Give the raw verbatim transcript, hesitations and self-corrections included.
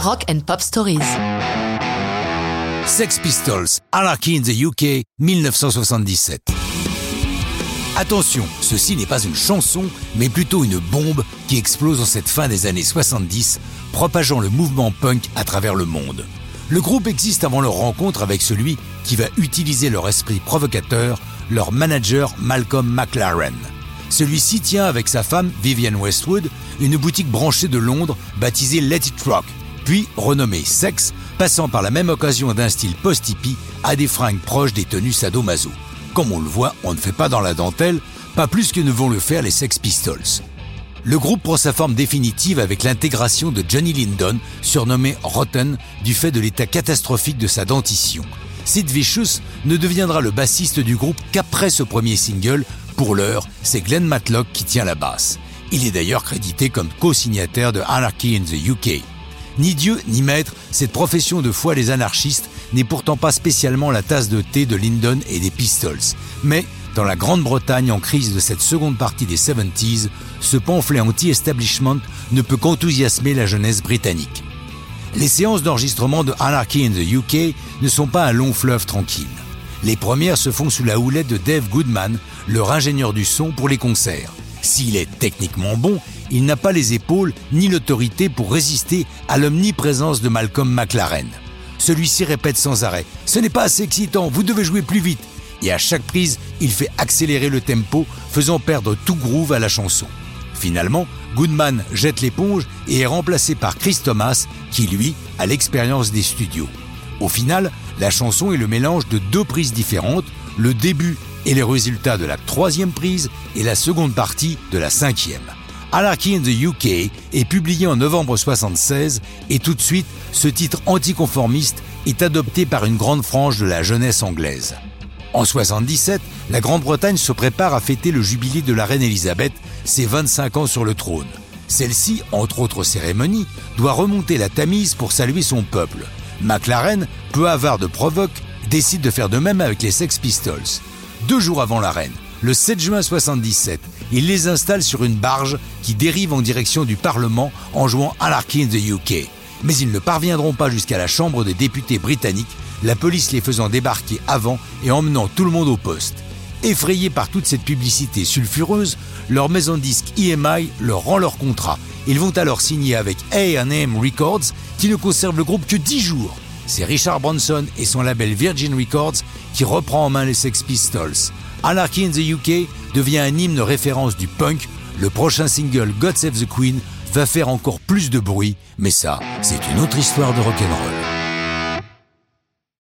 Rock and Pop Stories. Sex Pistols, Anarchy in the U K, dix-neuf cent soixante-dix-sept. Attention, ceci n'est pas une chanson, mais plutôt une bombe qui explose en cette fin des années soixante-dix, propageant le mouvement punk à travers le monde. Le groupe existe avant leur rencontre avec celui qui va utiliser leur esprit provocateur, leur manager Malcolm McLaren. Celui-ci tient avec sa femme Vivienne Westwood une boutique branchée de Londres baptisée Let It Rock, puis renommée Sex, passant par la même occasion d'un style post-hippie à des fringues proches des tenues sadomaso. Comme on le voit, on ne fait pas dans la dentelle, pas plus que ne vont le faire les Sex Pistols. Le groupe prend sa forme définitive avec l'intégration de Johnny Lydon, surnommé Rotten, du fait de l'état catastrophique de sa dentition. Sid Vicious ne deviendra le bassiste du groupe qu'après ce premier single. Pour l'heure, c'est Glenn Matlock qui tient la basse. Il est d'ailleurs crédité comme co-signataire de Anarchy in the U K. Ni Dieu ni maître, cette profession de foi des anarchistes n'est pourtant pas spécialement la tasse de thé de Lydon et des Pistols. Mais dans la Grande-Bretagne en crise de cette seconde partie des soixante-dix, ce pamphlet anti-establishment ne peut qu'enthousiasmer la jeunesse britannique. Les séances d'enregistrement de Anarchy in the U K ne sont pas un long fleuve tranquille. Les premières se font sous la houlette de Dave Goodman, leur ingénieur du son pour les concerts. S'il est techniquement bon, il n'a pas les épaules ni l'autorité pour résister à l'omniprésence de Malcolm McLaren. Celui-ci répète sans arrêt « Ce n'est pas assez excitant, vous devez jouer plus vite !» Et à chaque prise, il fait accélérer le tempo, faisant perdre tout groove à la chanson. Finalement, Goodman jette l'éponge et est remplacé par Chris Thomas, qui lui a l'expérience des studios. Au final, la chanson est le mélange de deux prises différentes, le début et les résultats de la troisième prise et la seconde partie de la cinquième. Anarchy in the U K est publié en novembre soixante-seize et tout de suite, ce titre anticonformiste est adopté par une grande frange de la jeunesse anglaise. En soixante-dix-sept, la Grande-Bretagne se prépare à fêter le jubilé de la reine Elisabeth, ses vingt-cinq ans sur le trône. Celle-ci, entre autres cérémonies, doit remonter la Tamise pour saluer son peuple. McLaren, peu avare de provoque, décide de faire de même avec les Sex Pistols. Deux jours avant la reine, le sept juin soixante-dix-sept, il les installe sur une barge qui dérive en direction du Parlement en jouant Anarchy in the U K. Mais ils ne parviendront pas jusqu'à la Chambre des députés britanniques, la police les faisant débarquer avant et emmenant tout le monde au poste. Effrayés par toute cette publicité sulfureuse, leur maison de disques E M I leur rend leur contrat. Ils vont alors signer avec A and M Records, qui ne conserve le groupe que dix jours. C'est Richard Branson et son label Virgin Records qui reprend en main les Sex Pistols. Anarchy in the U K devient un hymne référence du punk. Le prochain single, God Save the Queen, va faire encore plus de bruit, mais ça, c'est une autre histoire de rock'n'roll.